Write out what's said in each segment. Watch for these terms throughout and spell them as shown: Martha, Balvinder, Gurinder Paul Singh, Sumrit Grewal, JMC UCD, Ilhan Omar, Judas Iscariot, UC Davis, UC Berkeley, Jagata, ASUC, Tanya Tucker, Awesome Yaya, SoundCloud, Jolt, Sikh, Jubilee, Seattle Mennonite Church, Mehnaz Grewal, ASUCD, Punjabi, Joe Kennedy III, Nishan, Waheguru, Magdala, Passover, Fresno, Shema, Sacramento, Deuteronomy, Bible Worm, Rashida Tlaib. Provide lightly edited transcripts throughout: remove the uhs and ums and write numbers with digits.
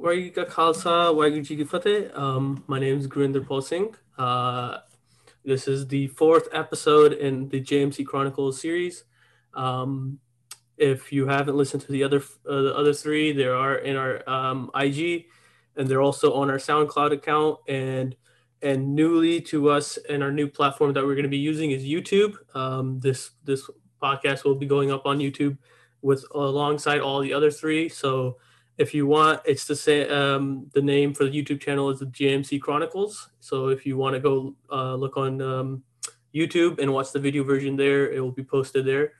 Waheguru ka Khalsa, Waheguru ji ki Fateh. My name is Gurinder Paul Singh. This is the fourth episode in the JMC Chronicles series. If you haven't listened to the other three, they are in our IG, and they're also on our SoundCloud account. And newly to us and our new platform that we're going to be using is YouTube. This podcast will be going up on YouTube alongside all the other three. So if you want, it's the same. The name for the YouTube channel is the JMC Chronicles. So if you want to go look on YouTube and watch the video version there, it will be posted there.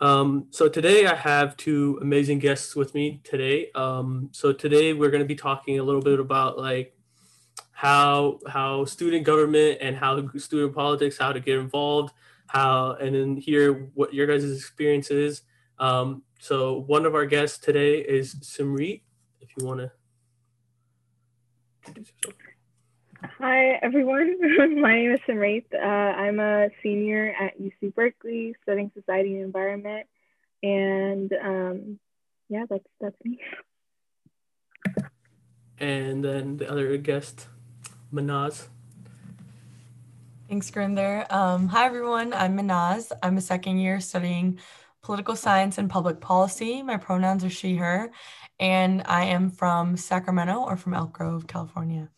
So today I have two amazing guests with me today. So today we're going to be talking a little bit about like how student government and how student politics, how to get involved, and then hear what your guys' experience is. So one of our guests today is Sumrit, if you want to introduce yourself. Hi, everyone. My name is Sumrit. I'm a senior at UC Berkeley, studying society and environment. And yeah, that's me. And then the other guest, Mehnaz. Thanks, Gurinder. Hi, everyone. I'm Mehnaz. I'm a second year studying political science and public policy. My pronouns are she, her, and I am from Sacramento, or from Elk Grove, California.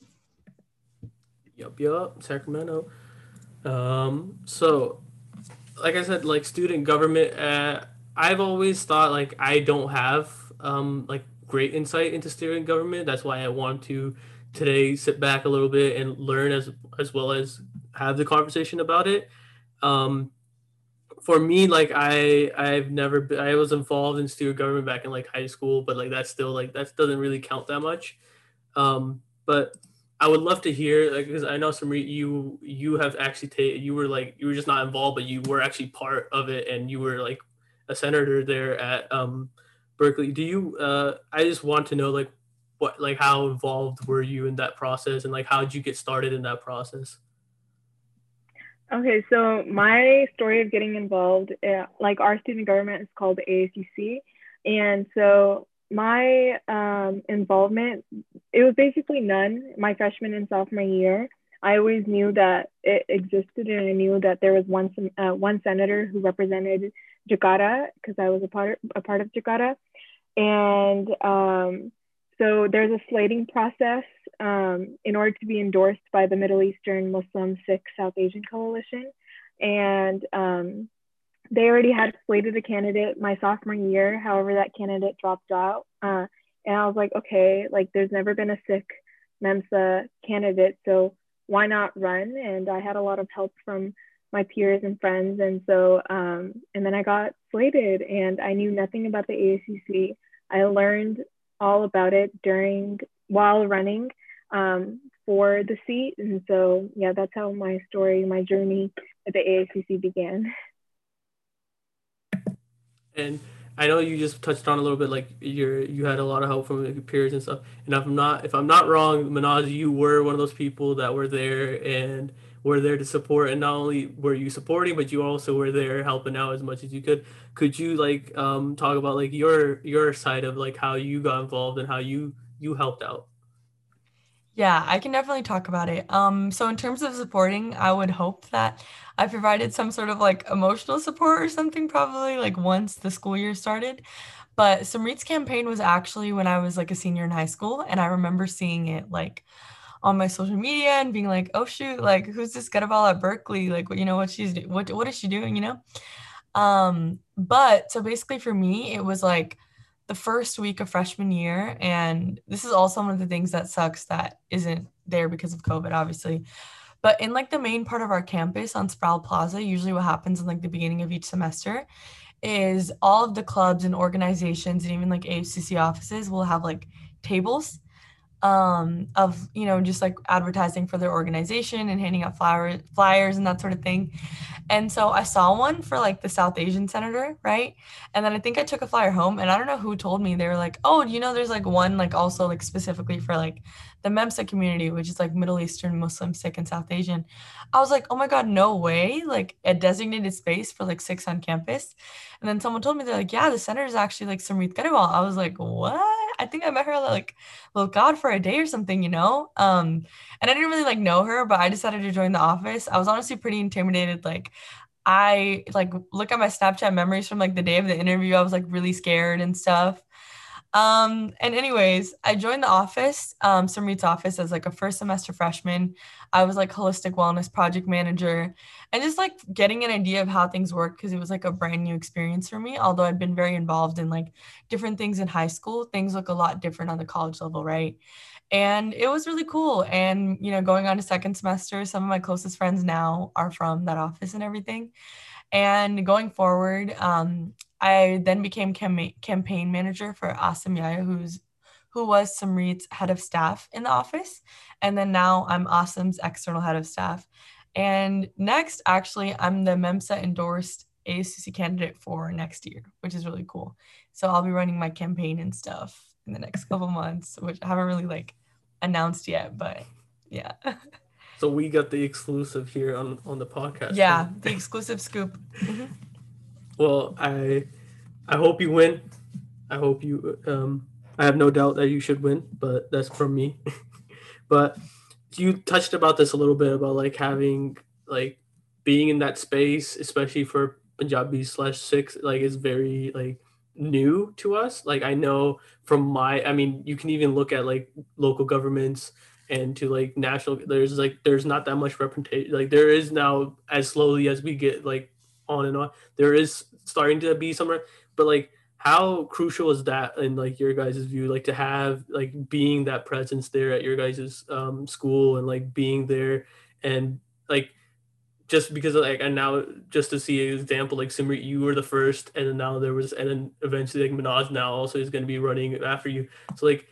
Yup, Sacramento. So, like I said, like student government, I've always thought like I don't have like great insight into student government. That's why I want to today sit back a little bit and learn as well as have the conversation about it. For me, like I was involved in student government back in like high school, but like that's still like that doesn't really count that much. But I would love to hear, like, because I know Sumrit, you have actually you were just not involved, but you were actually part of it, and you were like a senator there at Berkeley. Do you? I just want to know like what, like how involved were you in that process, and like how did you get started in that process? Okay, so my story of getting involved, like our student government is called ASUC. And so my involvement, it was basically none. My freshman and sophomore year, I always knew that it existed, and I knew that there was one senator who represented Jagata, because I was a part of Jagata. And so there's a slating process in order to be endorsed by the Middle Eastern, Muslim, Sikh, South Asian Coalition. And they already had slated a candidate my sophomore year. However, that candidate dropped out. And I was like, okay, like there's never been a Sikh MEMSA candidate, so why not run? And I had a lot of help from my peers and friends. And so, and then I got slated, and I knew nothing about the ASUC. I learned all about it while running for the seat. And so, yeah, that's how my journey at the ASUC began. And I know you just touched on a little bit, like you had a lot of help from your peers and stuff. And if I'm not wrong, Mehnaz, you were one of those people that were there and were there to support. And not only were you supporting, but you also were there helping out as much as you could. Could you like talk about like your side of like how you got involved and how you helped out? Yeah, I can definitely talk about it. So in terms of supporting, I would hope that I provided some sort of like emotional support or something, probably like once the school year started. But Sumrit's campaign was actually when I was like a senior in high school, and I remember seeing it like on my social media and being like, oh shoot, like who's this Grewal at Berkeley? Like, you know, what is she doing, you know? But so basically for me, it was like the first week of freshman year. And this is also one of the things that sucks that isn't there because of COVID, obviously. But in like the main part of our campus on Sproul Plaza, usually what happens in like the beginning of each semester is all of the clubs and organizations and even like ASUC offices will have like tables of, you know, just like advertising for their organization and handing out flyers and that sort of thing. And so I saw one for like the South Asian senator, right? And then I think I took a flyer home, and I don't know who told me. They were like, oh, you know, there's like one like also like specifically for like the MEMSA community, which is like Middle Eastern, Muslim, Sikh, and South Asian. I was like, oh my God, no way. Like a designated space for like Sikhs on campus. And then someone told me, they're like, yeah, the senator is actually like Sumrit Grewal. I was like, what? I think I met her like, well, God, for a day or something, you know? And I didn't really like know her, but I decided to join the office. I was honestly pretty intimidated. Like, I like look at my Snapchat memories from like the day of the interview. I was like really scared and stuff. And anyways, I joined the office, Sumrit's office as like a first semester freshman. I was like holistic wellness project manager and just like getting an idea of how things work, because it was like a brand new experience for me. Although I'd been very involved in like different things in high school, things look a lot different on the college level, right? And it was really cool. And, you know, going on to second semester, some of my closest friends now are from that office and everything. And going forward, I then became campaign manager for Awesome Yaya, who was Sumrit's head of staff in the office. And then now I'm Awesome's external head of staff. And next, actually, I'm the MEMSA endorsed ASUC candidate for next year, which is really cool. So I'll be running my campaign and stuff in the next couple months, which I haven't really like announced yet, but yeah. So we got the exclusive here on the podcast. Yeah, the exclusive scoop. Mm-hmm. Well, I hope you win. I hope you, I have no doubt that you should win, but that's from me. But you touched about this a little bit about like having, like being in that space, especially for Punjabi/Sikhs, like it's very like new to us. Like I know from I mean, you can even look at like local governments and to like national, there's not that much representation. Like there is now, as slowly as we get like on and on, there is starting to be somewhere, but like how crucial is that in like your guys' view, like to have like being that presence there at your guys' school and like being there and like just because of, like, and now just to see an example, like Sumrit, you were the first and then now there was, and then eventually like Mehnaz now also is going to be running after you, so like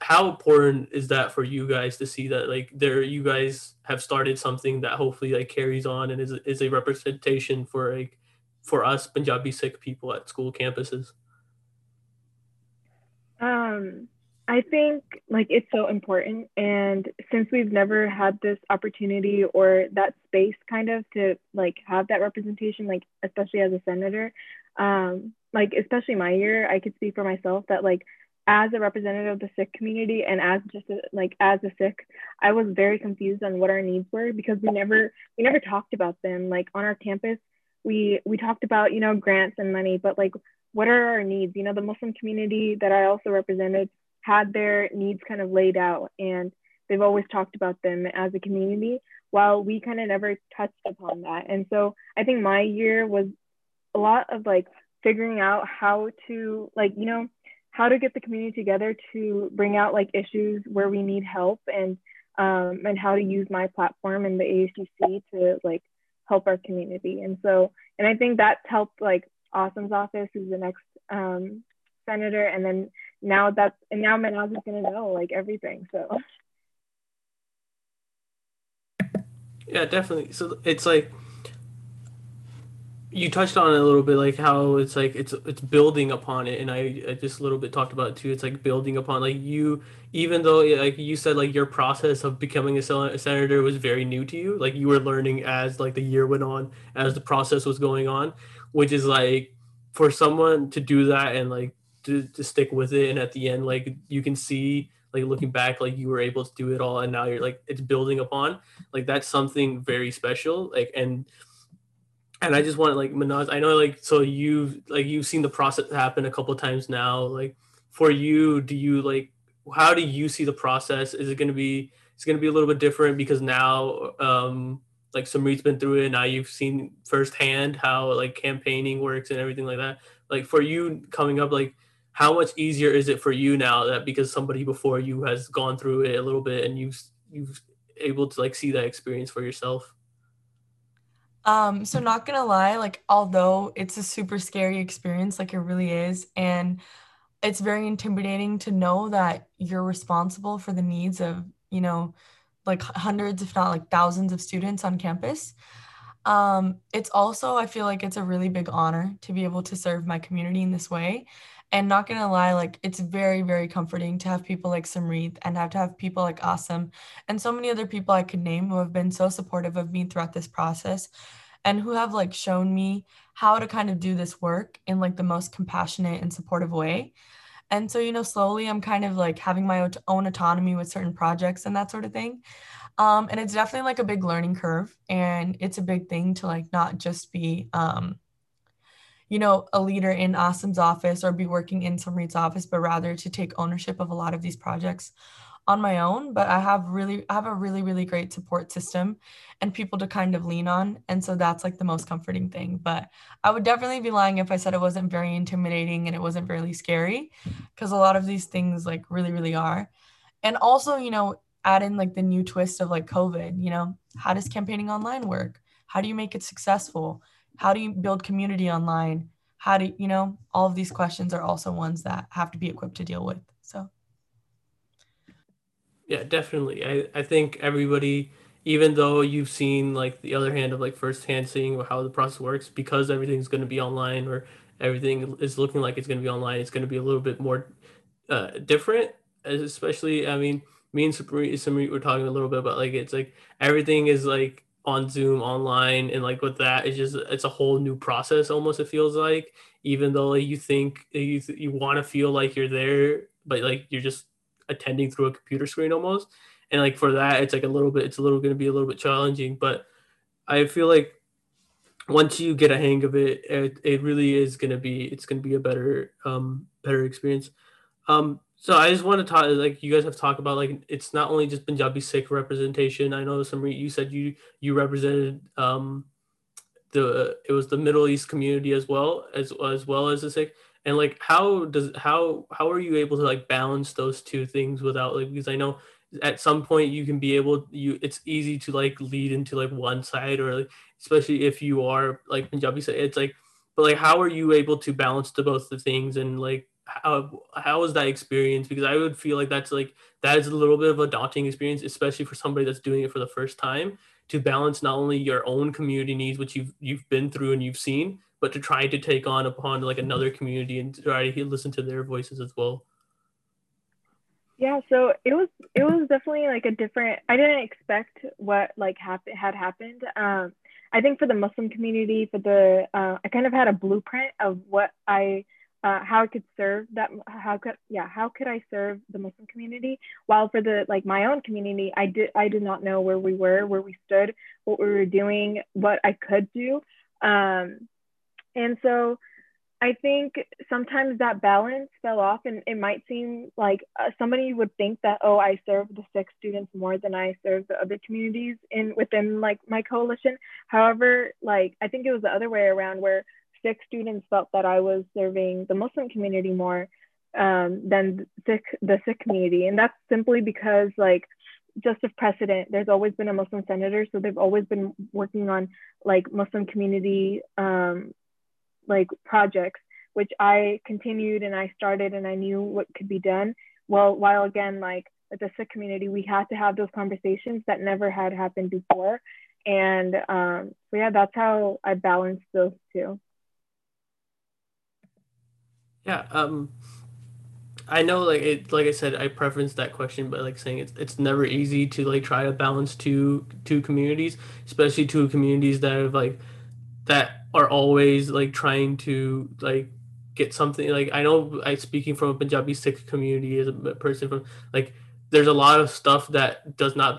how important is that for you guys to see that like there you guys have started something that hopefully like carries on and is a representation for like for us Punjabi Sikh people at school campuses? I think like it's so important, and since we've never had this opportunity or that space kind of to like have that representation, like especially as a senator, like especially my year, I could speak for myself that like as a representative of the Sikh community and as just as a Sikh, I was very confused on what our needs were because we never talked about them. Like on our campus, we talked about, you know, grants and money, but like, what are our needs? You know, the Muslim community that I also represented had their needs kind of laid out and they've always talked about them as a community while we kind of never touched upon that. And so I think my year was a lot of like figuring out how to like, you know, how to get the community together to bring out like issues where we need help and how to use my platform and the ASUC to like help our community. And so, and I think that's helped like Awesome's office, who's the next senator. And then now now Mehnaz is gonna know like everything, so. Yeah, definitely. So it's like, you touched on it a little bit, like how it's like it's building upon it, and I just a little bit talked about it too. It's like building upon, like you, even though like you said, like your process of becoming a senator was very new to you. Like you were learning as like the year went on, as the process was going on, which is like for someone to do that and like to stick with it, and at the end, like you can see, like looking back, like you were able to do it all, and now you're like it's building upon. Like that's something very special, like and. And I just want to like Mehnaz, I know like, so you've seen the process happen a couple of times now, like for you, do you like, how do you see the process? Is it going to be, it's going to be a little bit different because now like Sumrit's been through it. Now you've seen firsthand how like campaigning works and everything like that. Like for you coming up, like how much easier is it for you now that because somebody before you has gone through it a little bit and you've able to like see that experience for yourself? So not gonna lie, like, although it's a super scary experience, like it really is, and it's very intimidating to know that you're responsible for the needs of, you know, like hundreds, if not like thousands of students on campus. It's also, I feel like it's a really big honor to be able to serve my community in this way. And not gonna lie, like it's very, very comforting to have people like Sumrit and to have people like Awesome and so many other people I could name who have been so supportive of me throughout this process and who have like shown me how to kind of do this work in like the most compassionate and supportive way. And so, you know, slowly I'm kind of like having my own autonomy with certain projects and that sort of thing. And it's definitely like a big learning curve, and it's a big thing to like not just be, you know, a leader in Asim's office or be working in Sumrit's office, but rather to take ownership of a lot of these projects on my own. But I have a really, really great support system and people to kind of lean on. And so that's like the most comforting thing. But I would definitely be lying if I said it wasn't very intimidating and it wasn't really scary, because a lot of these things like really, really are. And also, you know, add in like the new twist of like COVID, you know, how does campaigning online work? How do you make it successful? How do you build community online? How do you know, all of these questions are also ones that have to be equipped to deal with, so. Yeah, definitely. I think everybody, even though you've seen like the other hand of like firsthand seeing how the process works, because everything's going to be online or everything is looking like it's going to be online, it's going to be a little bit more different, especially, I mean, me and Sumrit were talking a little bit about like, it's like everything is like on Zoom online, and like with that it's just, it's a whole new process almost, it feels like, even though like, you think you want to feel like you're there, but like you're just attending through a computer screen almost. And like for that, it's like going to be a little bit challenging, but I feel like once you get a hang of it, it really is going to be a better experience. So I just want to talk, like you guys have talked about, like it's not only just Punjabi Sikh representation. I know Sumrit, you said you represented it was the Middle East community as well as the Sikh. And like how are you able to like balance those two things without like, because I know at some point you can be able, it's easy to like lead into like one side, or like, especially if you are like Punjabi Sikh, it's like, but like how are you able to balance both the things, and like how was that experience? Because I would feel like that is a little bit of a daunting experience, especially for somebody that's doing it for the first time, to balance not only your own community needs, which you've been through and you've seen, but to try to take on upon like another community and try to listen to their voices as well. Yeah, so it was definitely like a different, I didn't expect what like had happened. I think for the Muslim community, for the I kind of had a blueprint of what I how I could serve that, how could I serve the Muslim community? While for the, like my own community, I did not know where we were, where we stood, what we were doing, what I could do. And so I think sometimes that balance fell off, and it might seem like somebody would think that, oh, I serve the Sikh students more than I serve the other communities within like my coalition. However, like, I think it was the other way around, where Sikh students felt that I was serving the Muslim community more than the Sikh community. And that's simply because, like, just of precedent, there's always been a Muslim senator. So they've always been working on like Muslim community like projects, which I continued and I started, and I knew what could be done. Well, while again, like with the Sikh community, we had to have those conversations that never had happened before. And so yeah, that's how I balanced those two. Yeah, I know, like it, like I said, I preferenced that question by like saying it's never easy to like try to balance two communities, especially two communities that have like that are always like trying to like get something. Like I know, I speaking from a Punjabi Sikh community as a person from like, there's a lot of stuff that is not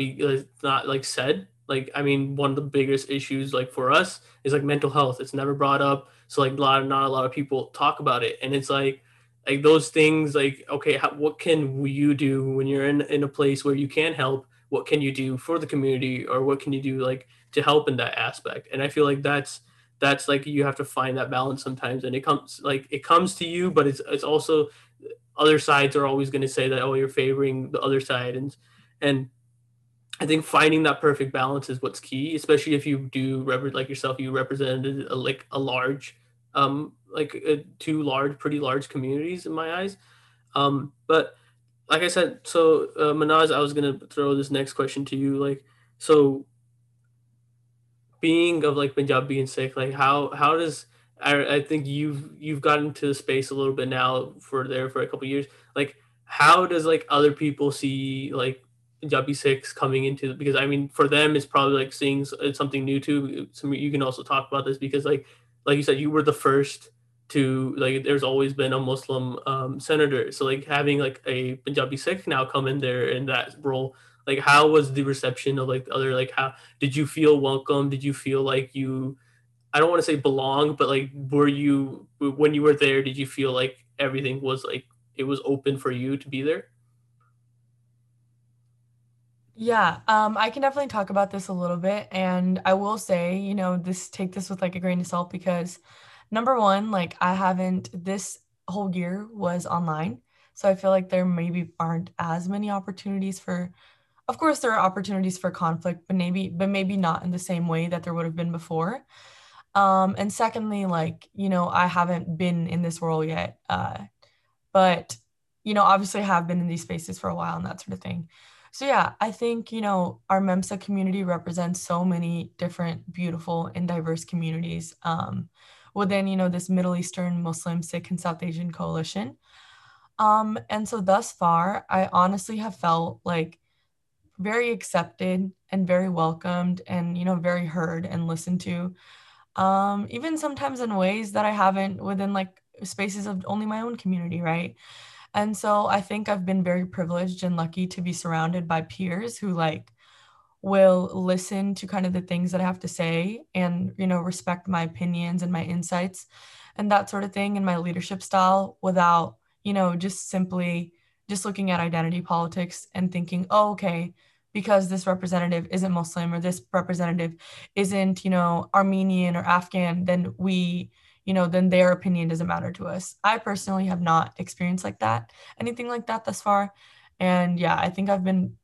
like said. Like, I mean, one of the biggest issues like for us is like mental health. It's never brought up. So like not a lot of people talk about it. And it's like those things, like, okay, what can you do when you're in a place where you can help? What can you do for the community, or what can you do like to help in that aspect? And I feel like that's like, you have to find that balance sometimes. And it comes to you, but it's also other sides are always going to say that, oh, you're favoring the other side. And I think finding that perfect balance is what's key, especially if you do like yourself, you represented like a large, pretty large communities in my eyes. But like I said, so Mehnaz, I was going to throw this next question to you. Like, so being of like Punjabi and Sikh, like how does, I think you've gotten to the space a little bit now for a couple of years. Like, how does like other people see like Punjabi Sikhs coming into, because I mean for them it's probably like seeing it's something new too. You can also talk about this because like you said, you were the first to, like, there's always been a Muslim senator. So, like, having, like, a Punjabi Sikh now come in there in that role, like, how was the reception of, like, the other, like, how did you feel welcome? Did you feel like you, I don't want to say belong, but, like, were you, when you were there, did you feel like everything was, like, it was open for you to be there? Yeah, I can definitely talk about this a little bit. And I will say, you know, take this with, like, a grain of salt, because number one, like, this whole year was online. So I feel like there maybe aren't as many opportunities for, of course there are opportunities for conflict, but maybe not in the same way that there would have been before. And secondly, like, you know, I haven't been in this role yet, but, you know, obviously I have been in these spaces for a while and that sort of thing. So yeah, I think, you know, our MEMSA community represents so many different beautiful and diverse communities within, you know, this Middle Eastern, Muslim, Sikh, and South Asian coalition. And so thus far, I honestly have felt like very accepted and very welcomed and, you know, very heard and listened to, even sometimes in ways that I haven't within, like, spaces of only my own community, right? And so I think I've been very privileged and lucky to be surrounded by peers who, like, will listen to kind of the things that I have to say and, you know, respect my opinions and my insights and that sort of thing, and my leadership style, without, you know, just looking at identity politics and thinking, oh, okay, because this representative isn't Muslim or this representative isn't, you know, Armenian or Afghan, then we, you know, then their opinion doesn't matter to us. I personally have not experienced anything like that thus far. And yeah, I think I've been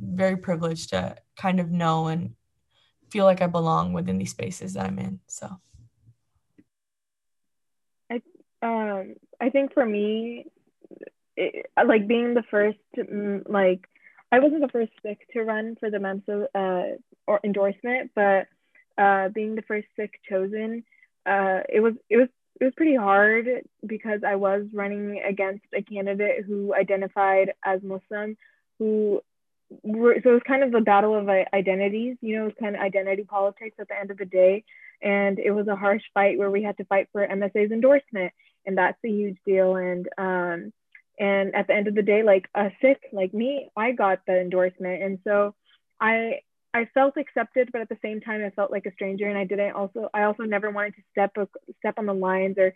very privileged to kind of know and feel like I belong within these spaces that I'm in, so. I think for me, being the first, I wasn't the first Sikh to run for the MEMSA or endorsement, but being the first Sikh chosen, it was pretty hard, because I was running against a candidate who identified as Muslim, so it was kind of a battle of identities, you know, it was kind of identity politics at the end of the day. And it was a harsh fight where we had to fight for MSA's endorsement. And that's a huge deal. And at the end of the day, like, a Sikh like me, I got the endorsement. And so I felt accepted, but at the same time, I felt like a stranger. And I also never wanted to step on the lines or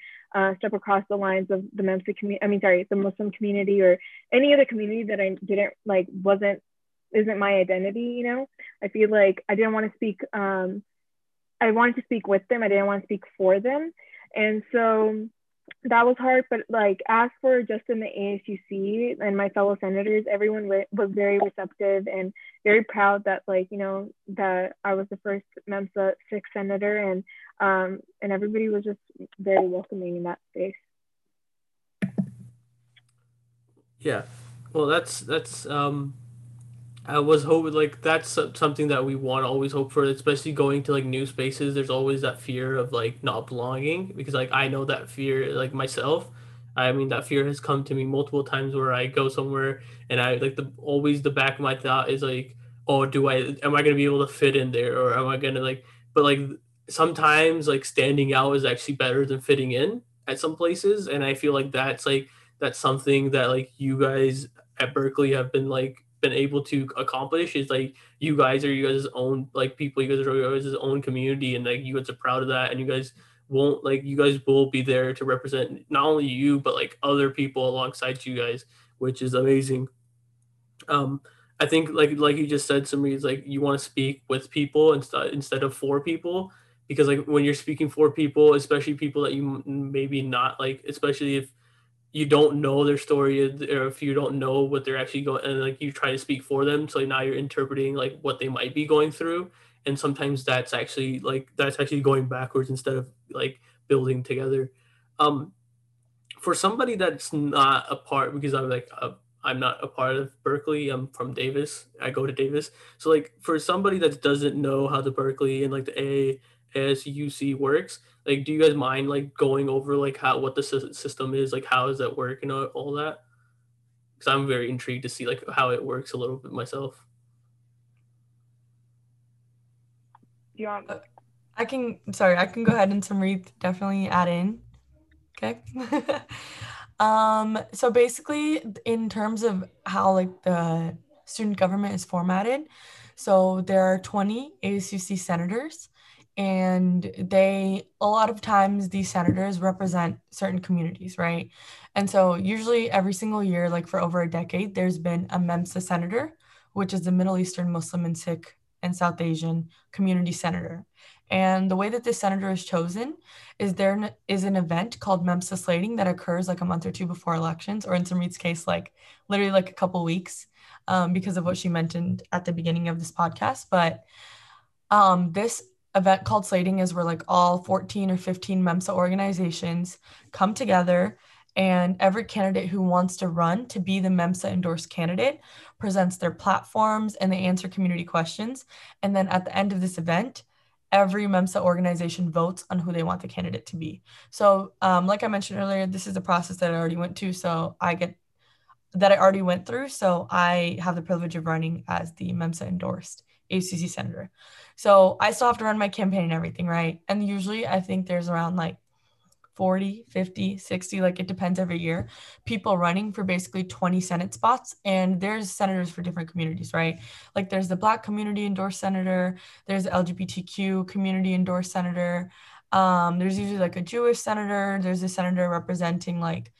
step across the lines of the MEMSA community. I mean, sorry, the Muslim community or any other community that I didn't like isn't my identity. You know, I feel like I didn't want to speak. I wanted to speak with them. I didn't want to speak for them, and so that was hard. But, like, as for just in the ASUC and my fellow senators, everyone was very receptive and very proud that, like, you know, that I was the first MEMSA Sikh senator, and everybody was just very welcoming in that space. Yeah, well, that's I was hoping, like, that's something that we want to always hope for, especially going to, like, new spaces. There's always that fear of, like, not belonging, because, like, I know that fear, like, myself. I mean, that fear has come to me multiple times where I go somewhere and I, like, always the back of my thought is, like, oh, am I going to be able to fit in there, or am I going to, like, but, like, sometimes, like, standing out is actually better than fitting in at some places. And I feel like that's something that, like, you guys at Berkeley have been, like, been able to accomplish, is, like, you guys are your guys' own, like, people, you guys are your guys' own community, and, like, you guys are proud of that, and you guys will be there to represent not only you but, like, other people alongside you guys, which is amazing. I think like you just said, Sumrit, is, like, you want to speak with people instead of for people, because, like, when you're speaking for people, especially people that you maybe not like, especially if you don't know their story, or if you don't know what they're actually going, and, like, you try to speak for them, so now you're interpreting, like, what they might be going through, and sometimes that's actually going backwards instead of, like, building together. For somebody that's not a part, because I'm not a part of Berkeley. I'm from Davis. I go to Davis. So, like, for somebody that doesn't know how the Berkeley and, like, the ASUC works, like, do you guys mind, like, going over, like, what the system is, like, how does that work and all that? Because I'm very intrigued to see, like, how it works a little bit myself. I can go ahead and Sumrit definitely add in. okay. So basically, in terms of how like the student government is formatted, so there are 20 ASUC senators, and a lot of times these senators represent certain communities, right? And so usually every single year, like for over a decade, there's been a MEMSA senator, which is the Middle Eastern, Muslim, and Sikh, and South Asian community senator. And the way that this senator is chosen is there is an event called MEMSA slating that occurs like a month or two before elections, or in Sumrit's case, like literally like a couple weeks, because of what she mentioned at the beginning of this podcast. But this event called slating is where like all 14 or 15 MEMSA organizations come together, and every candidate who wants to run to be the MEMSA endorsed candidate presents their platforms, and they answer community questions. And then at the end of this event, every MEMSA organization votes on who they want the candidate to be. So like I mentioned earlier, this is a process that I already went to. So I have the privilege of running as the MEMSA endorsed ACC senator. So I still have to run my campaign and everything, right? And usually I think there's around like 40, 50, 60, like it depends every year, people running for basically 20 Senate spots. And there's senators for different communities, right? Like there's the Black community endorsed senator, there's the LGBTQ community endorsed senator. There's usually like a Jewish senator. There's a senator representing like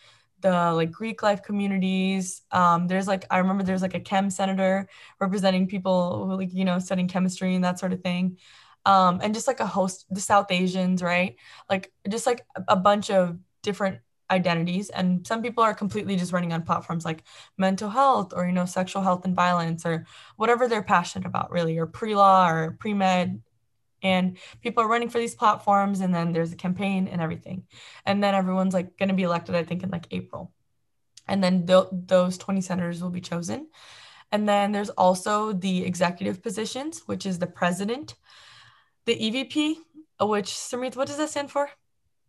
the like Greek life communities. There's like, I remember there's like a chem senator representing people who like, you know, studying chemistry and that sort of thing. And just like a host, the South Asians, right? Like just like a bunch of different identities. And some people are completely just running on platforms like mental health or, you know, sexual health and violence or whatever they're passionate about really, or pre-law or pre-med. And people are running for these platforms, and then there's a campaign and everything. And then everyone's like going to be elected, I think in like April. And then those 20 senators will be chosen. And then there's also the executive positions, which is the president, the EVP, which, Sumrit, what does that stand for?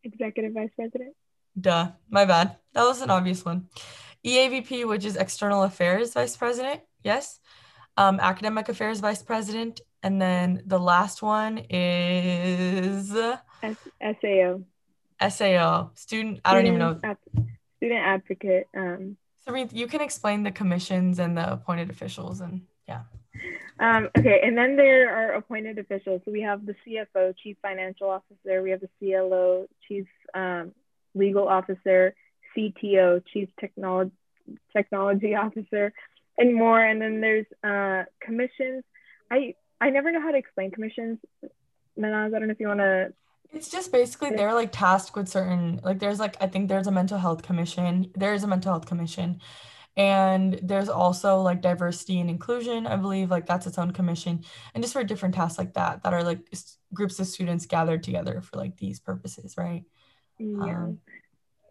Executive Vice President. Duh, my bad. That was an obvious one. EAVP, which is External Affairs Vice President, yes. Academic Affairs Vice President. And then the last one is... SAO. Student, I don't even know. Student Advocate. Sumrit, you can explain the commissions and the appointed officials and, yeah. Okay, and then there are appointed officials. So we have the CFO, Chief Financial Officer. We have the CLO, Chief Legal Officer, CTO, Chief Technology Officer, and more. And then there's commissions. I never know how to explain commissions. Mehnaz, I don't know if you want to. It's just basically they're like tasked with certain, like there's like, I think there's a mental health commission. There is a mental health commission. And there's also like diversity and inclusion, I believe, like that's its own commission, and just for different tasks like that are like groups of students gathered together for like these purposes, right? Yeah.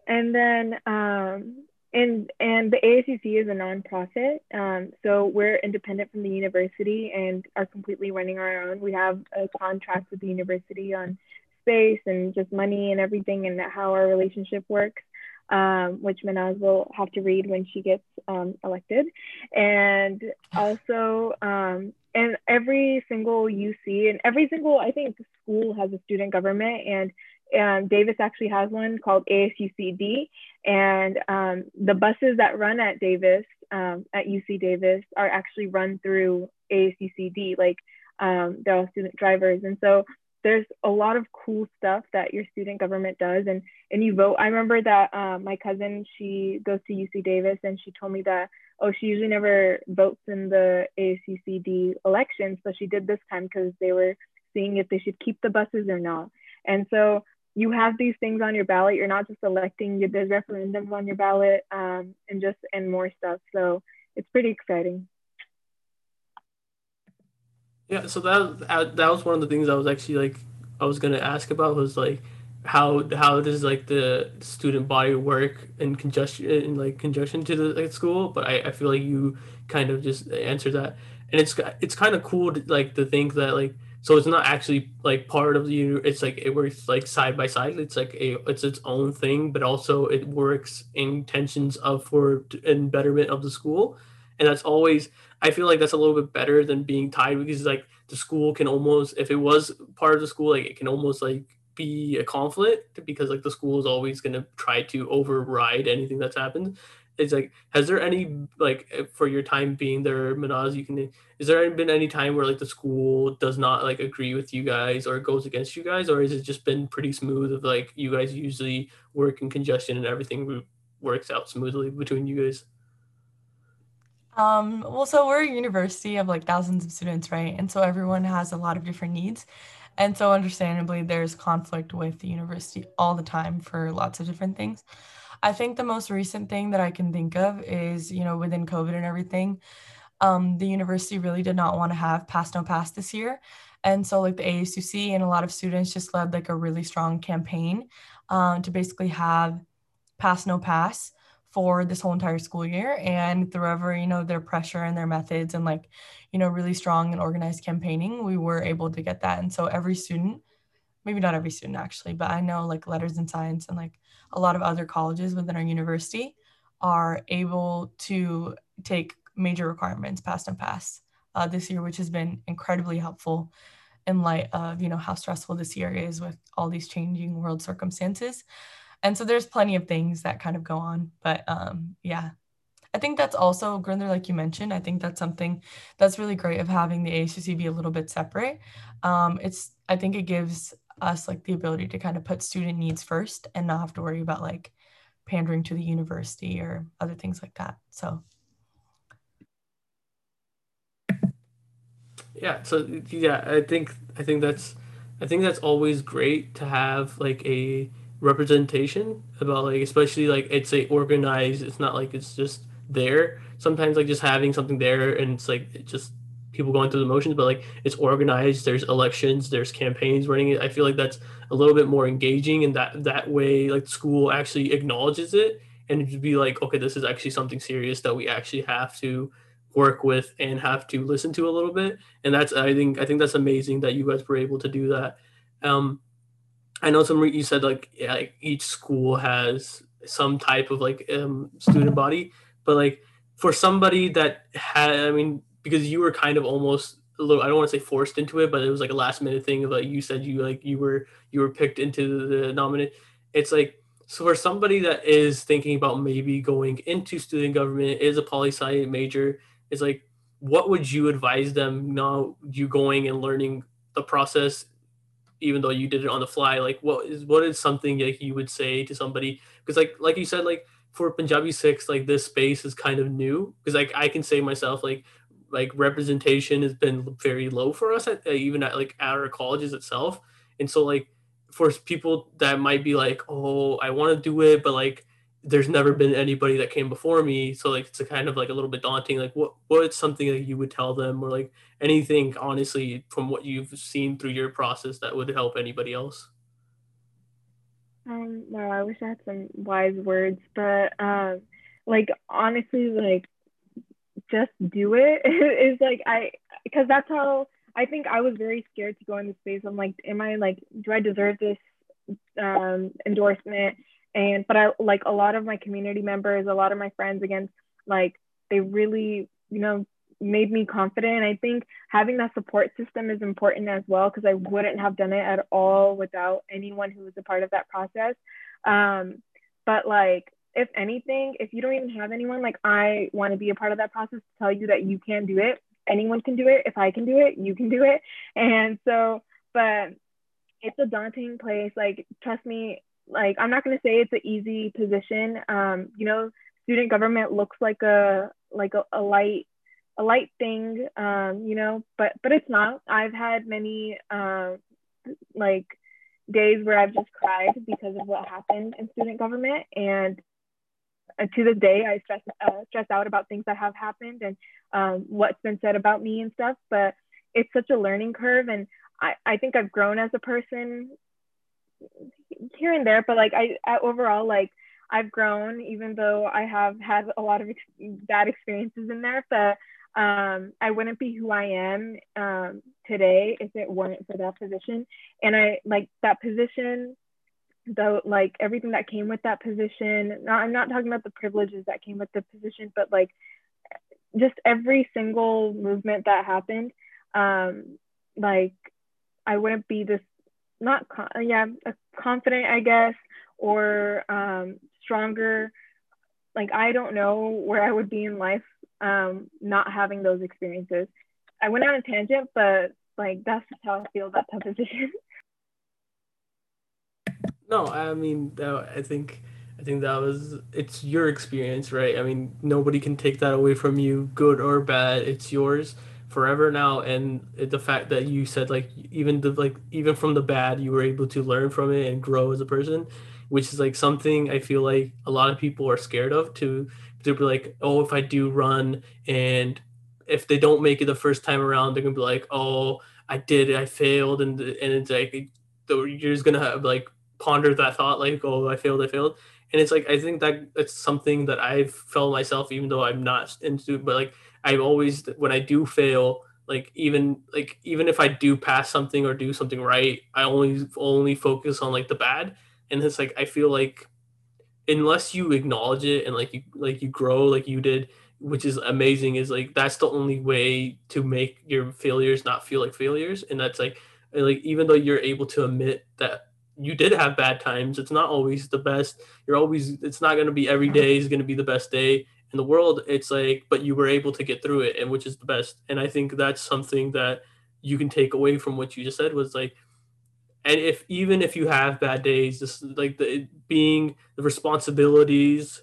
And then and the ASUC is a nonprofit, so we're independent from the university and are completely running our own. We have a contract with the university on space and just money and everything, and how our relationship works. Which Mehnaz will have to read when she gets elected. And also, and every single UC and every single, I think, school has a student government, and Davis actually has one called ASUCD. And the buses that run at Davis, at UC Davis, are actually run through ASUCD, like they're all student drivers. And so there's a lot of cool stuff that your student government does, and you vote. I remember that my cousin, she goes to UC Davis, and she told me that, oh, she usually never votes in the ASUCD elections, but she did this time because they were seeing if they should keep the buses or not. And so you have these things on your ballot. You're not just electing, there's referendums on your ballot, and more stuff. So it's pretty exciting. Yeah, so that was one of the things I was actually like I was gonna ask about was like how does like the student body work in conjunction to the school? But I feel like you kind of just answered that, and it's kind of cool to, like to think that like so it's not actually like part of the it's like it works like side by side. It's like it's its own thing, but also it works in tensions and betterment of the school, and that's always. I feel like that's a little bit better than being tied because like the school can almost, if it was part of the school, like it can almost like be a conflict, because like the school is always going to try to override anything that's happened. It's like, has there any, like, for your time being there, Mehnaz, is there been any time where like the school does not like agree with you guys or goes against you guys, or has it just been pretty smooth of like you guys usually work in conjunction and everything works out smoothly between you guys? Well, so we're a university of like thousands of students, right? And so everyone has a lot of different needs. And so understandably, there's conflict with the university all the time for lots of different things. I think the most recent thing that I can think of is, you know, within COVID and everything, the university really did not want to have pass no pass this year. And so like the ASUC and a lot of students just led like a really strong campaign to basically have pass no pass for this whole entire school year. And throughout, you know, their pressure and their methods and like, you know, really strong and organized campaigning, we were able to get that. And so every student, maybe not every student actually, but I know like letters and science and like a lot of other colleges within our university are able to take major requirements, pass and pass this year, which has been incredibly helpful in light of, you know, how stressful this year is with all these changing world circumstances. And so there's plenty of things that kind of go on, but yeah. I think that's also, Gurinder, like you mentioned, I think that's something that's really great of having the ASUC be a little bit separate. I think it gives us like the ability to kind of put student needs first and not have to worry about like pandering to the university or other things like that. So yeah, I think that's always great to have like a representation about like, especially like it's a organized, it's not like it's just there. Sometimes like just having something there and it's like it just people going through the motions, but like it's organized, there's elections, there's campaigns running it. I feel like that's a little bit more engaging, and that way like the school actually acknowledges it and it'd be like, okay, this is actually something serious that we actually have to work with and have to listen to a little bit. And that's, I think that's amazing that you guys were able to do that. I know Sumrit, you said like, yeah, like each school has some type of like student body, but like for somebody that had, I mean, because you were kind of almost a little, I don't want to say forced into it, but it was like a last minute thing of like, you said you were picked into the nominee. It's like, so for somebody that is thinking about maybe going into student government, is a poli-sci major, it's like, what would you advise them now, you going and learning the process, even though you did it on the fly? Like what is something like you would say to somebody? Because like you said, like for Punjabi 6, like this space is kind of new, because like I can say myself, like representation has been very low for us at, even at like our colleges itself. And so like for people that might be like, oh, I want to do it, but like there's never been anybody that came before me. So like, it's a kind of like a little bit daunting. Like what's something that you would tell them, or like anything, honestly, from what you've seen through your process that would help anybody else? No, I wish I had some wise words, but like, honestly, like, just do it. It's like, because that's how I think I was very scared to go into space. I'm like, am I like, do I deserve this endorsement? And, but I, like, a lot of my community members, a lot of my friends, again, like, they really, you know, made me confident. I think having that support system is important as well, because I wouldn't have done it at all without anyone who was a part of that process. But like, if anything, if you don't even have anyone, like, I want to be a part of that process to tell you that you can do it. Anyone can do it. If I can do it, you can do it. And so, but it's a daunting place. Like, trust me, like, I'm not going to say it's an easy position. You know, student government looks like a light thing, you know, but it's not. I've had many, like, days where I've just cried because of what happened in student government. And to this day, I stress out about things that have happened and what's been said about me and stuff. But it's such a learning curve, and I think I've grown as a person here and there. But like I overall, like, I've grown, even though I have had a lot of bad experiences in there. But I wouldn't be who I am today if it weren't for that position. And I like that position, though, like everything that came with that position. Now, I'm not talking about the privileges that came with the position, but like just every single movement that happened, like I wouldn't be this confident, I guess, or stronger. Like, I don't know where I would be in life not having those experiences. I went on a tangent, but like, that's just how I feel about that position. No, I mean, I think that was, it's your experience, right? I mean, nobody can take that away from you, good or bad. It's yours forever now. And the fact that you said, like, even from the bad, you were able to learn from it and grow as a person, which is like something I feel like a lot of people are scared of, to be like, oh, if I do run and if they don't make it the first time around, they're gonna be like, oh, I did it, I failed. And it's like, you're just gonna have, like, ponder that thought, like, oh, I failed. And it's like, I think that it's something that I've felt myself, even though I'm not into, but like, I've always, when I do fail, even if I do pass something or do something right, I only focus on, like, the bad. And it's like, I feel like unless you acknowledge it and you grow like you did, which is amazing, is like, that's the only way to make your failures not feel like failures. And that's like, even though you're able to admit that you did have bad times, it's not always the best. It's not going to be every day is going to be the best day in the world. It's like, but you were able to get through it, and which is the best. And I think that's something that you can take away from what you just said, was like, and even if you have bad days, just like the responsibilities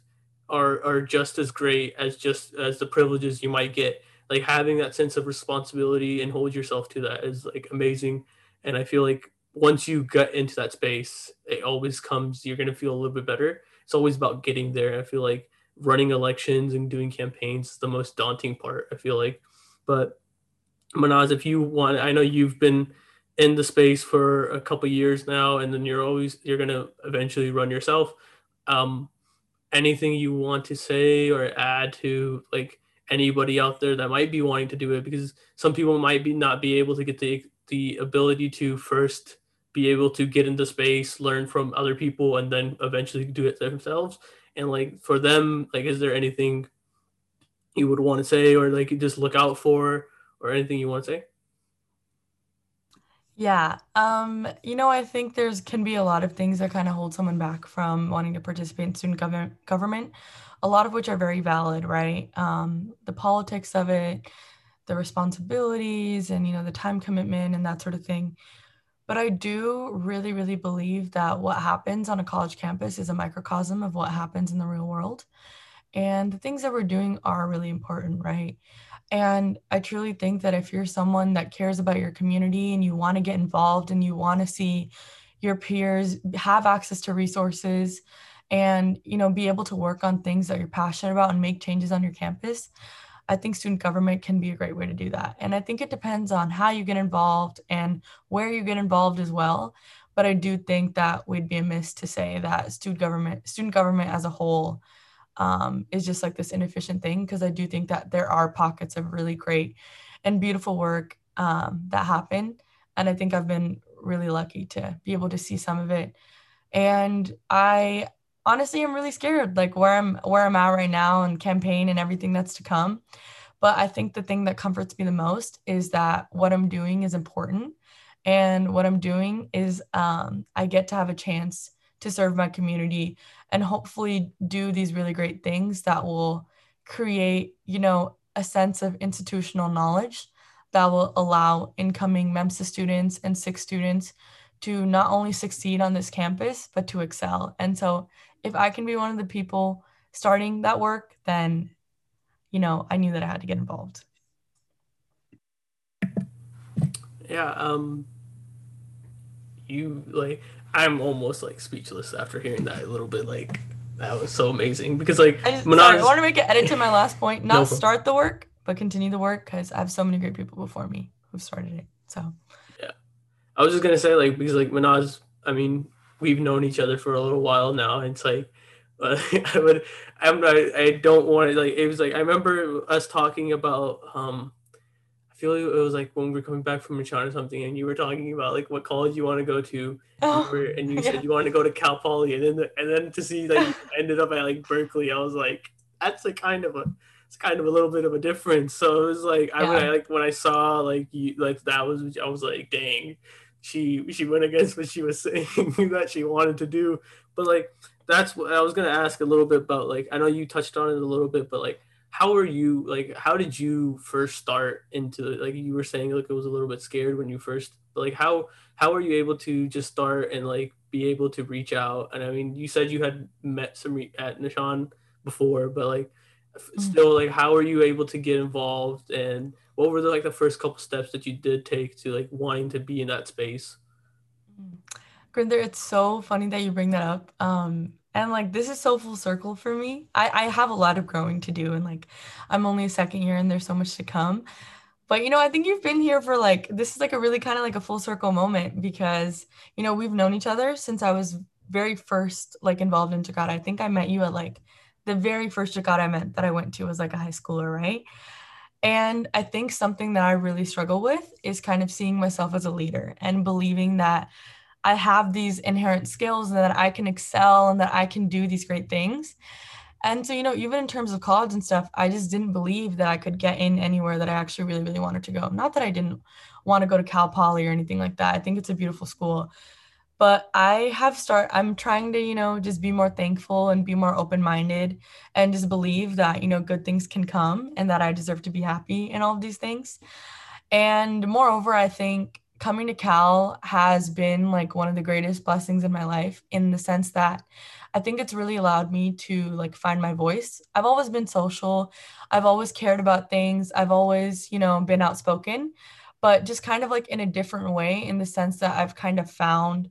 are just as great as the privileges you might get. Like, having that sense of responsibility and hold yourself to that is, like, amazing. And I feel like, once you get into that space, it always comes, you're going to feel a little bit better. It's always about getting there. I feel like running elections and doing campaigns is the most daunting part, I feel like. But Mehnaz, if you want, I know you've been in the space for a couple of years now, and then you're going to eventually run yourself. Anything you want to say or add to, like, anybody out there that might be wanting to do it? Because some people might not be able to get the ability to first be able to get into space, learn from other people, and then eventually do it themselves. And, like, for them, like, is there anything you would want to say, or, like, just look out for, or anything you want to say? Yeah. I think can be a lot of things that kind of hold someone back from wanting to participate in student government, a lot of which are very valid, right? The politics of it, the responsibilities, and, the time commitment and that sort of thing. But I do really, really believe that what happens on a college campus is a microcosm of what happens in the real world. And the things that we're doing are really important, right? And I truly think that if you're someone that cares about your community and you want to get involved and you want to see your peers have access to resources and, be able to work on things that you're passionate about and make changes on your campus, I think student government can be a great way to do that. And I think it depends on how you get involved and where you get involved as well. But I do think that we'd be amiss to say that student government as a whole is just like this inefficient thing, because I do think that there are pockets of really great and beautiful work that happen. And I think I've been really lucky to be able to see some of it. And I honestly, I'm really scared, like, where I'm at right now and campaign and everything that's to come. But I think the thing that comforts me the most is that what I'm doing is important. And what I'm doing is I get to have a chance to serve my community and hopefully do these really great things that will create, a sense of institutional knowledge that will allow incoming MEMSA students and Sikh students to not only succeed on this campus, but to excel. And so if I can be one of the people starting that work, then, I knew that I had to get involved. Yeah. I'm almost, like, speechless after hearing that a little bit. Like, that was so amazing, because, like, I want to make an edit to my last point, not start the work, but continue the work, because I have so many great people before me who've started it. So yeah, I was just going to say, like, because, like, Mehnaz, I mean, we've known each other for a little while now. And it's like, I remember us talking about, I feel it was like when we were coming back from Nishan or something, and you were talking about, like, what college you want to go to, and you said you want to go to Cal Poly, and then to see that you ended up at, like, Berkeley, I was like, that's a little bit of a difference. So it was like, yeah. I mean, like, when I saw, like, you, like, that was, I was like, dang, she went against what she was saying that she wanted to do. But like, that's what I was going to ask a little bit about. Like, I know you touched on it a little bit, but like, how are you, like, how did you first start into, like, you were saying, like, it was a little bit scared when you first, like, how are you able to just start and like be able to reach out? And I mean, you said you had met Sumrit at Nishan before, but like, still, like, how are you able to get involved, and what were the, like, the first couple steps that you did take to like wanting to be in that space? Gurinder, it's so funny that you bring that up. And like, this is so full circle for me. I have a lot of growing to do, and like, I'm only a second year and there's so much to come. But, you know, I think you've been here for like, this is like a really kind of like a full circle moment, because, you know, we've known each other since I was very first like involved in Jagata. I think I met you at like the very first Jagata event that I went to was like a high schooler, right? And I think something that I really struggle with is kind of seeing myself as a leader and believing that I have these inherent skills and that I can excel and that I can do these great things. And so, you know, even in terms of college and stuff, I just didn't believe that I could get in anywhere that I actually really, really wanted to go. Not that I didn't want to go to Cal Poly or anything like that. I think it's a beautiful school. But I'm trying to, you know, just be more thankful and be more open-minded and just believe that, you know, good things can come and that I deserve to be happy and all of these things. And moreover, I think coming to Cal has been like one of the greatest blessings in my life, in the sense that I think it's really allowed me to like find my voice. I've always been social. I've always cared about things. I've always, you know, been outspoken, but just kind of like in a different way, in the sense that I've kind of found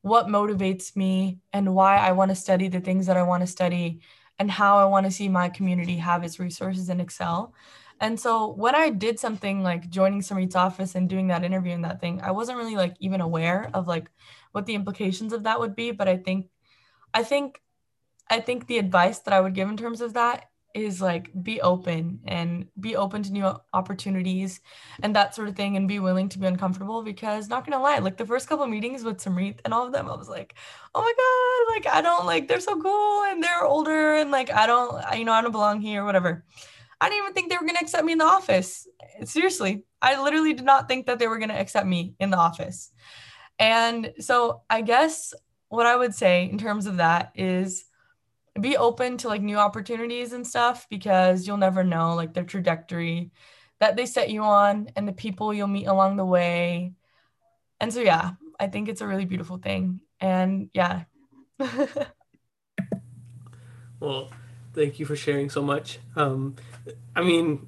what motivates me and why I want to study the things that I want to study and how I want to see my community have its resources and excel. And so when I did something like joining Sumrit's office and doing that interview and that thing, I wasn't really like even aware of like what the implications of that would be. But I think the advice that I would give in terms of that is like, be open and be open to new opportunities and that sort of thing, and be willing to be uncomfortable, because not gonna lie, like the first couple of meetings with Sumrit and all of them, I was like, oh my God, like I don't, like they're so cool and they're older and like I don't belong here, whatever. I didn't even think they were gonna accept me in the office. Seriously, I literally did not think that they were gonna accept me in the office. And so I guess what I would say in terms of that is, be open to like new opportunities and stuff, because you'll never know like their trajectory that they set you on and the people you'll meet along the way. And so, yeah, I think it's a really beautiful thing. And yeah. Well, thank you for sharing so much. I mean,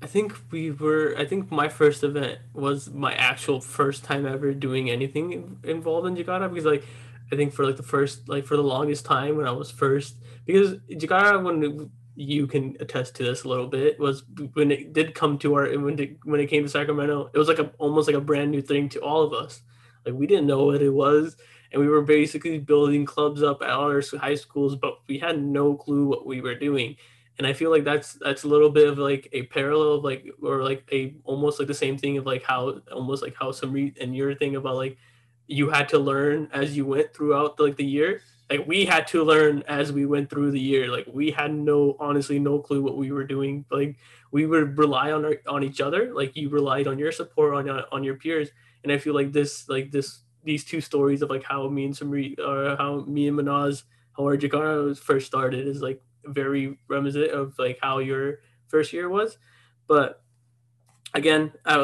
I think my first event was my actual first time ever doing anything involved in Jagata, because like, I think for like the first, like for the longest time when I was first, because Jagata, when you can attest to this a little bit, was when it did come to our, when it came to Sacramento, it was like almost like a brand new thing to all of us. Like we didn't know what it was. And we were basically building clubs up at our high schools, but we had no clue what we were doing. And I feel like that's a little bit of like a parallel of like, or like a, almost like the same thing of like how, almost like how Sumrit and your thing about like, you had to learn as you went throughout the, like the year. Like we had to learn as we went through the year. Like we had honestly no clue what we were doing. Like we would rely on each other. Like you relied on your support, on your peers. And I feel like these two stories of like how me and Sumrit, or how me and Mehnaz, how our Jagata first started, is like very reminiscent of like how your first year was. But again, I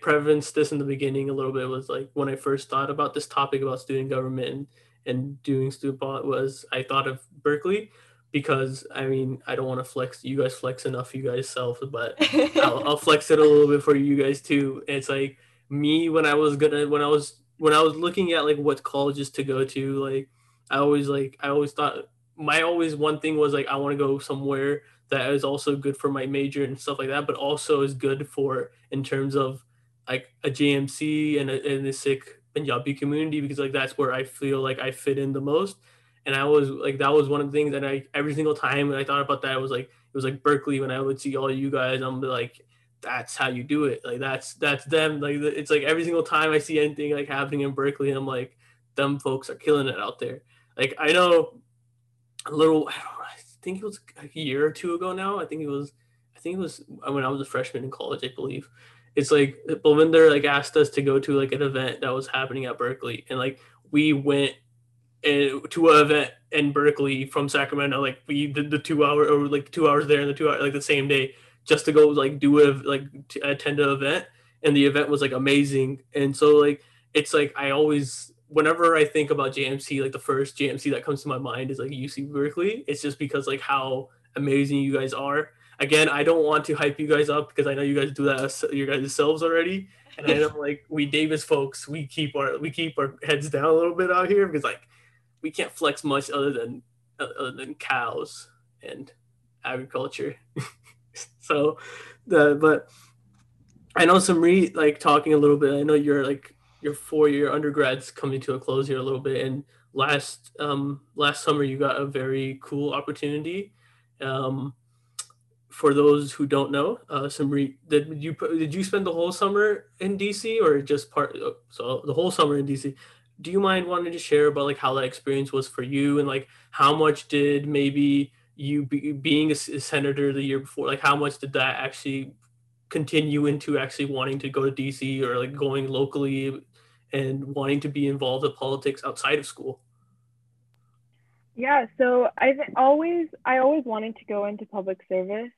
prefanced this in the beginning a little bit, was like when I first thought about this topic about student government and doing student body, was I thought of Berkeley, because I mean, I don't want to flex, you guys flex enough you guys self, but I'll flex it a little bit for you guys too. It's like me, when I was looking at like what colleges to go to, I always thought one thing was like, I want to go somewhere that is also good for my major and stuff like that, but also is good for, in terms of like a JMC and the Sikh Punjabi community, because like that's where I feel like I fit in the most. And I was like, that was one of the things that I, every single time when I thought about that, it was like Berkeley, when I would see all you guys, I'm like, that's how you do it. Like that's them. Like it's like every single time I see anything like happening in Berkeley, I'm like, them folks are killing it out there. Like I know I think it was a year or two ago now. I think it was when I was a freshman in college, I believe. It's like Balvinder like asked us to go to like an event that was happening at Berkeley, and like we went to an event in Berkeley from Sacramento. Like we did the 2 hour or like 2 hours there and the 2 hour like the same day just to go like attend an event, and the event was like amazing. And so like it's like I always, whenever I think about JMC, like the first JMC that comes to my mind is like UC Berkeley. It's just because like how amazing you guys are. Again, I don't want to hype you guys up because I know you guys do that you guys yourselves already. And I know like we Davis folks, we keep our heads down a little bit out here because like we can't flex much other than cows and agriculture. So but I know Sumrit, like talking a little bit, I know you're like your 4 year undergrad's coming to a close here a little bit, and last summer you got a very cool opportunity. For those who don't know, Sumrit, did you spend the whole summer in DC or just so the whole summer in DC? Do you mind wanting to share about like how that experience was for you, and like how much did maybe you being a senator the year before, like how much did that actually continue into actually wanting to go to DC or like going locally and wanting to be involved in politics outside of school? Yeah, so I always wanted to go into public service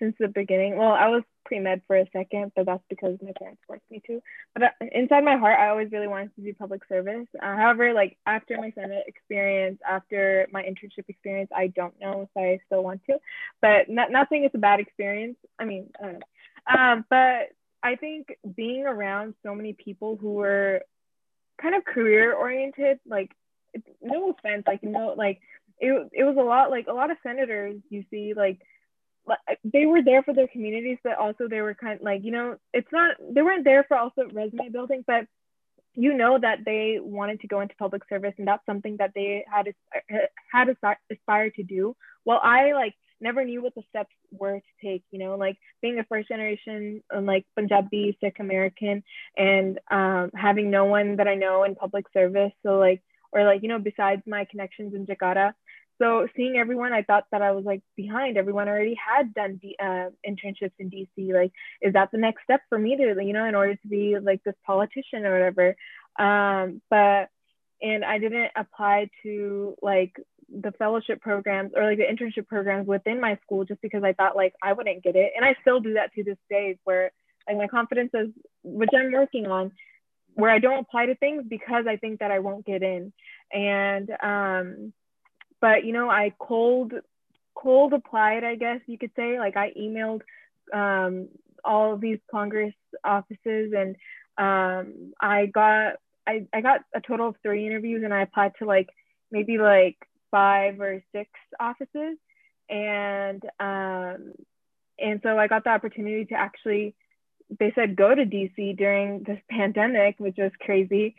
since the beginning. Well, I was pre-med for a second, but that's because my parents forced me to. But inside my heart, I always really wanted to do public service. However, like after my Senate experience, after my internship experience, I don't know if I still want to. But not saying it's a bad experience. I mean, I don't know. But I think being around so many people who were kind of career-oriented, like, no offense, like no, like it was a lot, like a lot of senators you see, like they were there for their communities, but also they were kind of like, you know, it's not, they weren't there for also resume building, but you know that they wanted to go into public service, and that's something that they had aspired to do. Well, I like never knew what the steps were to take, you know, like being a first generation like Punjabi Sikh American, and having no one that I know in public service, so like, or like, you know, besides my connections in Jagata. So seeing everyone, I thought that I was like behind. Everyone already had done internships in DC. Like, is that the next step for me to, you know, in order to be like this politician or whatever? And I didn't apply to like the fellowship programs or like the internship programs within my school, just because I thought like I wouldn't get it. And I still do that to this day, where like my confidence is, which I'm working on, where I don't apply to things because I think that I won't get in. And, but you know, I cold applied, I guess you could say, like I emailed all of these Congress offices, and I got a total of 3 interviews, and I applied to like, maybe like 5 or 6 offices. And so I got the opportunity to actually, they said go to DC during this pandemic, which was crazy.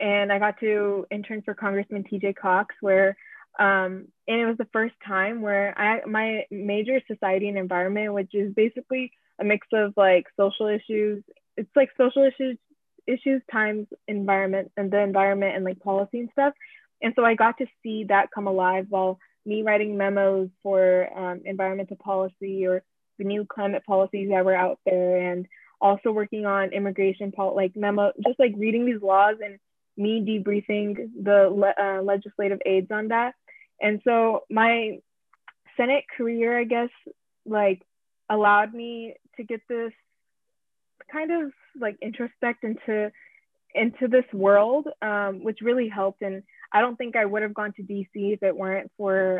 And I got to intern for Congressman T.J. Cox, where, and it was the first time where my major, society and environment, which is basically a mix of like social issues. It's like social issues times environment, and the environment and like policy and stuff. And so I got to see that come alive while me writing memos for environmental policy or the new climate policies that were out there, and also working on immigration, like memo, just like reading these laws and me debriefing the legislative aides on that. And so my Senate career, I guess, like allowed me to get this kind of like introspect into this world, which really helped. And I don't think I would have gone to DC if it weren't for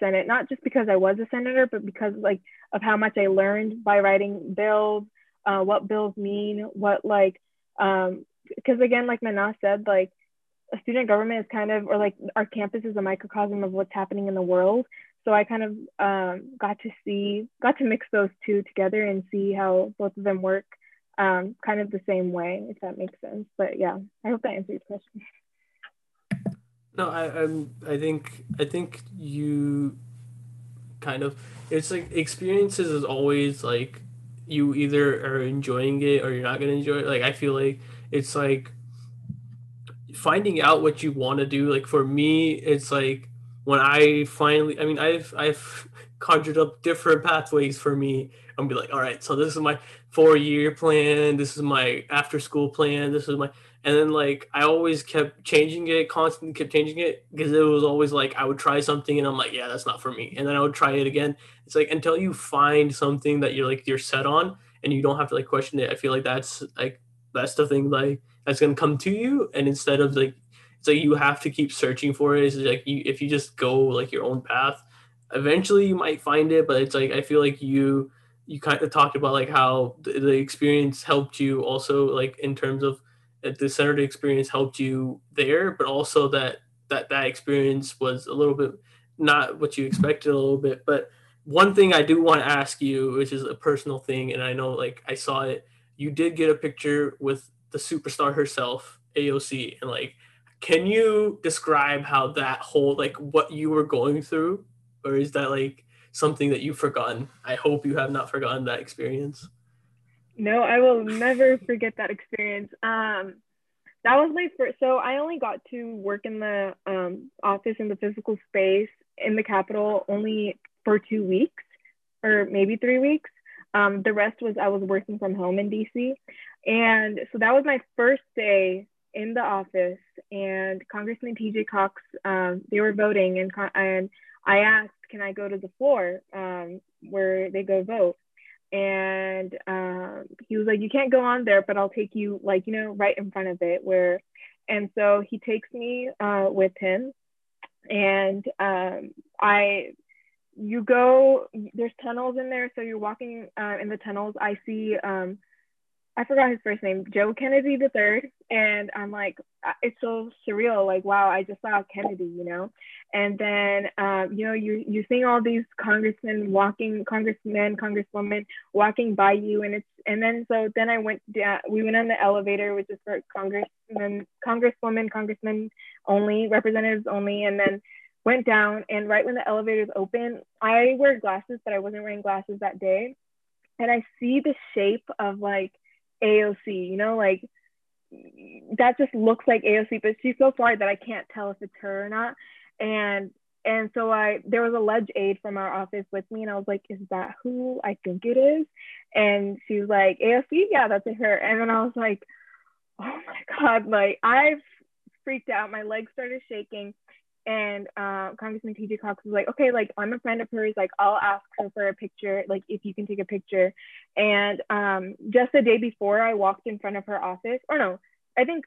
Senate, not just because I was a senator, but because like of how much I learned by writing bills, what bills mean, what like, because again, like Mehnaz said, like a student government is kind of, or like our campus is a microcosm of what's happening in the world. So I kind of got to mix those two together and see how both of them work kind of the same way, if that makes sense. But yeah, I hope that answers your question. No, I think you kind of, it's like experiences is always like you either are enjoying it or you're not going to enjoy it. Like, I feel like it's like finding out what you want to do. Like for me, it's like when I finally, I mean, I've conjured up different pathways for me. I'm be like, all right, so this is my 4-year plan. This is my after school plan. This is my, and then like, I always kept changing it, constantly kept changing it, because it was always like, I would try something and I'm like, yeah, that's not for me. And then I would try it again. It's like, until you find something that you're like, you're set on and you don't have to like question it. I feel like, that's the thing, like that's going to come to you. And instead of like, so you have to keep searching for it. It's like you, if you just go like your own path, eventually you might find it. But it's like, I feel like you kind of talked about like how the experience helped you also, like in terms of the centered experience helped you there, but also that experience was a little bit not what you expected a little bit. But one thing I do want to ask you, which is a personal thing, and I know like I saw it, you did get a picture with the superstar herself, AOC, and like, can you describe how that whole, like what you were going through, or is that like something that you've forgotten? I hope you have not forgotten that experience. No, I will never forget that experience. That was my first, so I only got to work in the office in the physical space in the Capitol only for 2 weeks or maybe 3 weeks. The rest was I was working from home in DC. And so that was my first day in the office, and Congressman T.J. Cox, they were voting, and I asked, can I go to the floor where they go vote? And he was like, you can't go on there, but I'll take you, like, you know, right in front of it where, and so he takes me with him, and you go, there's tunnels in there. So you're walking in the tunnels. I see, I forgot his first name, Joe Kennedy III. And I'm like, it's so surreal. Like, wow, I just saw Kennedy, you know? And then, you know, you're seeing all these congressmen, congresswomen walking by you. And it's, and then, so then I went down, we went on the elevator, which is for congresswomen, congressmen only, representatives only. And then went down, and right when the elevator's open, I wear glasses, but I wasn't wearing glasses that day. And I see the shape of like, AOC, you know, like that just looks like AOC, but she's so far that I can't tell if it's her or not. And so there was a ledge aide from our office with me, and I was like, is that who I think it is? And she was like, AOC, yeah, that's her. And then I was like, oh my God, like I've freaked out. My legs started shaking. And Congressman T.J. Cox was like, okay, like I'm a friend of hers, like I'll ask her for a picture, like if you can take a picture. And just the day before, I walked in front of her office, or no, I think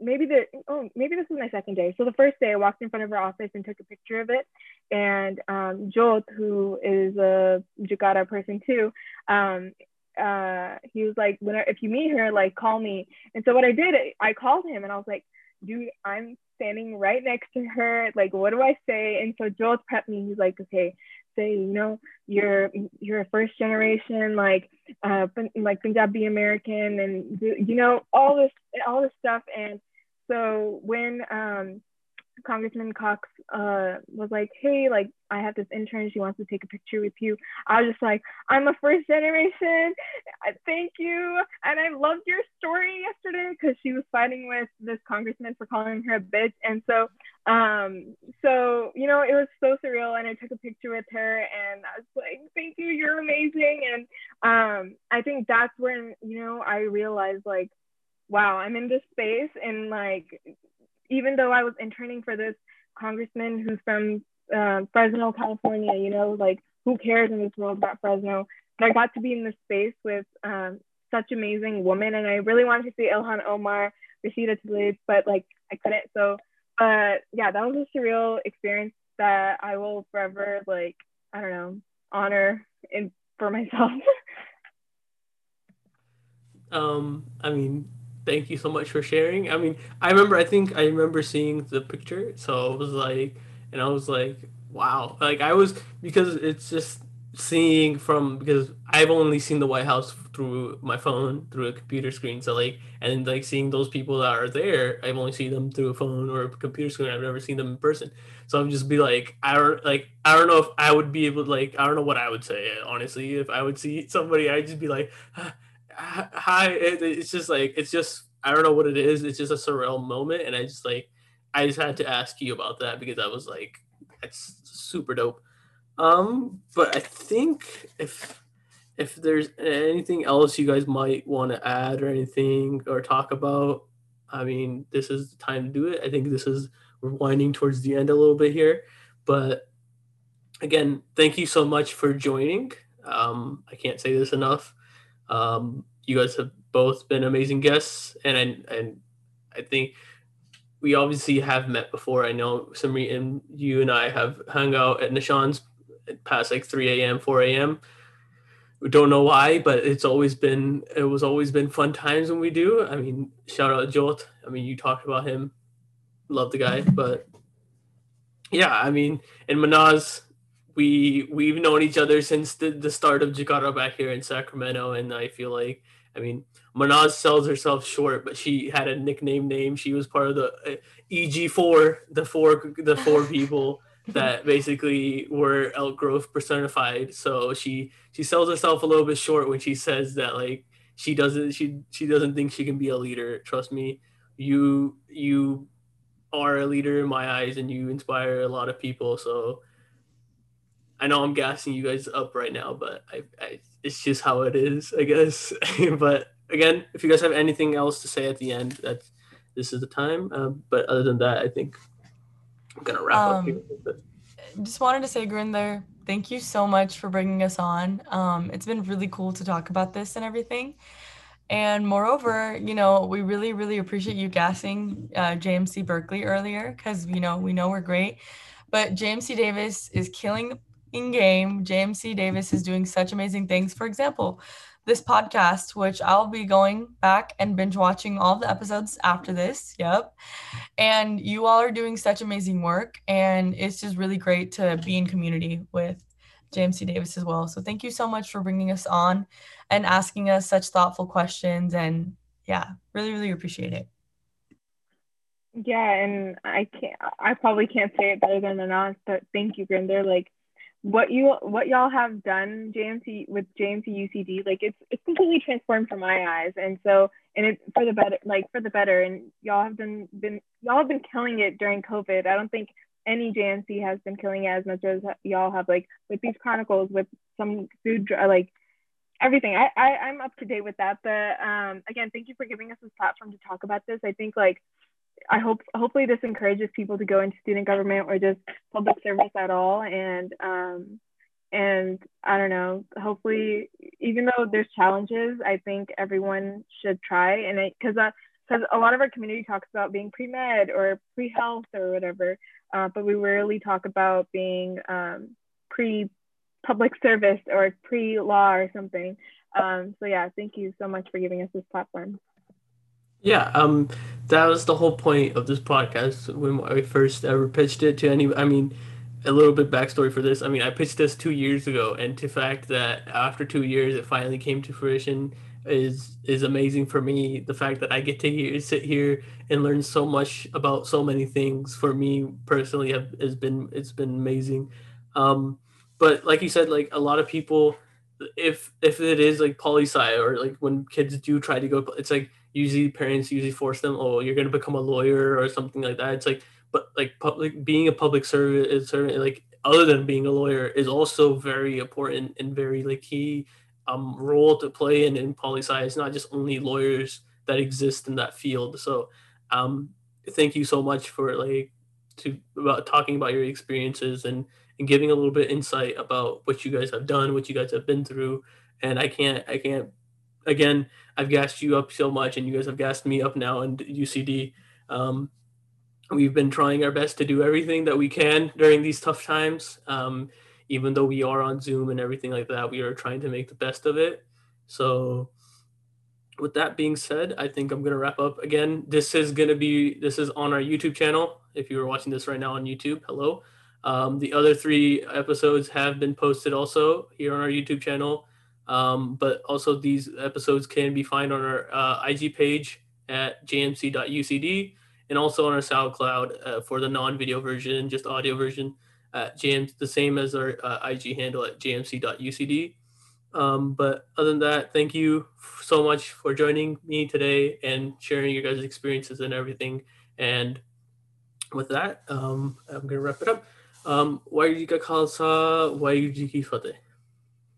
maybe this was my second day. So the first day I walked in front of her office and took a picture of it. And Jolt, who is a Jagata person too, he was like, if you meet her, like call me. And so what I did, I called him and I was like, dude, I'm standing right next to her, like what do I say? And so Joel prepped me. He's like, okay, say, you know, you're a first generation, like Punjabi American, and you know, all this stuff. And so when Congressman Cox was like, hey, like I have this intern, she wants to take a picture with you. I was just like, I'm a first generation, thank you, and I loved your story yesterday, because she was fighting with this congressman for calling her a bitch. And so you know, it was so surreal, and I took a picture with her, and I was like, thank you, you're amazing. And I think that's when, you know, I realized like, wow, I'm in this space, and like even though I was interning for this congressman who's from Fresno, California, you know, like who cares in this world about Fresno? But I got to be in this space with such amazing women, and I really wanted to see Ilhan Omar, Rashida Tlaib, but like I couldn't. So, yeah, that was a surreal experience that I will forever, like, I don't know, honor in for myself. I mean, thank you so much for sharing. I mean, I remember seeing the picture. So it was like, and I was like, wow. Like I was, because it's just seeing from, because I've only seen the White House through my phone, through a computer screen. So like, and like seeing those people that are there, I've only seen them through a phone or a computer screen. I've never seen them in person. So I'd just be like, I don't know if I would be able to, like, I don't know what I would say. Honestly, if I would see somebody, I'd just be like, ah, hi. It's just like, it's just, I don't know what it is, it's just a surreal moment. And I just had to ask you about that, because I was like, That's super dope. But I think if there's anything else you guys might want to add or anything or talk about, I mean, this is the time to do it. I think we're winding towards the end a little bit here, but again, thank you so much for joining. I can't say this enough. You guys have both been amazing guests, and I think we obviously have met before. I know Sumrit and you and I have hung out at Nishan's past like 3 a.m., 4 a.m. We don't know why, but it was always been fun times when we do. I mean, shout out Jolt. I mean, you talked about him. Love the guy, but yeah, I mean, and Mehnaz, we've known each other since the start of Jagata back here in Sacramento, and I feel like, I mean, Mehnaz sells herself short, but she had a nickname. She was part of the EG4, the four people that basically were Elk Grove personified. So she sells herself a little bit short when she says that, like, she doesn't think she can be a leader. Trust me, you are a leader in my eyes, and you inspire a lot of people. So I know I'm gassing you guys up right now, but I it's just how it is, I guess. But again, if you guys have anything else to say at the end, this is the time. But other than that, I think I'm going to wrap up here. Just wanted to say, Gurinder, thank you so much for bringing us on. It's been really cool to talk about this and everything. And moreover, you know, we really, really appreciate you gassing JMC Berkeley earlier, because, you know, we know we're great. But JMC Davis is killing the in-game. JMC Davis is doing such amazing things. For example, this podcast, which I'll be going back and binge watching all the episodes after this. Yep. And you all are doing such amazing work, and it's just really great to be in community with JMC Davis as well. So thank you so much for bringing us on and asking us such thoughtful questions. And yeah, really, really appreciate it. Yeah. And I probably can't say it better than Mehnaz, but thank you, Gurinder. Like, what y'all have done with JMC UCD, like, it's completely transformed from my eyes, and it's for the better. And y'all have been killing it during COVID. I don't think any JMC has been killing it as much as y'all have, like, with these chronicles, with some food, like, everything. I'm up to date with that, but again, thank you for giving us this platform to talk about this. I think, like, hopefully this encourages people to go into student government or just public service at all. And I don't know, hopefully, even though there's challenges, I think everyone should try. And because a lot of our community talks about being pre-med or pre-health or whatever, but we rarely talk about being pre-public service or pre-law or something. So yeah, thank you so much for giving us this platform. Yeah, that was the whole point of this podcast when I first ever pitched it to any. I mean, a little bit backstory for this. I mean, I pitched this 2 years ago, and the fact that after 2 years it finally came to fruition is amazing for me. The fact that I get to sit here and learn so much about so many things for me personally has been amazing. But like you said, like, a lot of people, if it is like poli-sci, or like when kids do try to go, it's like, usually parents force them, oh, you're going to become a lawyer or something like that. It's like, but like being a public servant, like, other than being a lawyer, is also very important and very, like, key role to play in poli-sci. It's not just only lawyers that exist in that field. So thank you so much for, like, talking about your experiences and giving a little bit insight about what you guys have done, what you guys have been through. And I can't, again, I've gassed you up so much, and you guys have gassed me up now in UCD. We've been trying our best to do everything that we can during these tough times. Even though we are on Zoom and everything like that, we are trying to make the best of it. So with that being said, I think I'm going to wrap up. Again, this is on our YouTube channel. If you were watching this right now on YouTube, hello. The other 3 episodes have been posted also here on our YouTube channel. But also these episodes can be found on our IG page at jmc.ucd, and also on our SoundCloud for the non-video version, just audio version, the same as our IG handle at jmc.ucd. But other than that, thank you so much for joining me today and sharing your guys' experiences and everything. And with that, I'm going to wrap it up. Waheguru ji ਕਾ ਖਾਲਸਾ ਵਾਹਿਗੁਰੂ ਜੀ ਕੀ ਫਤਿਹ।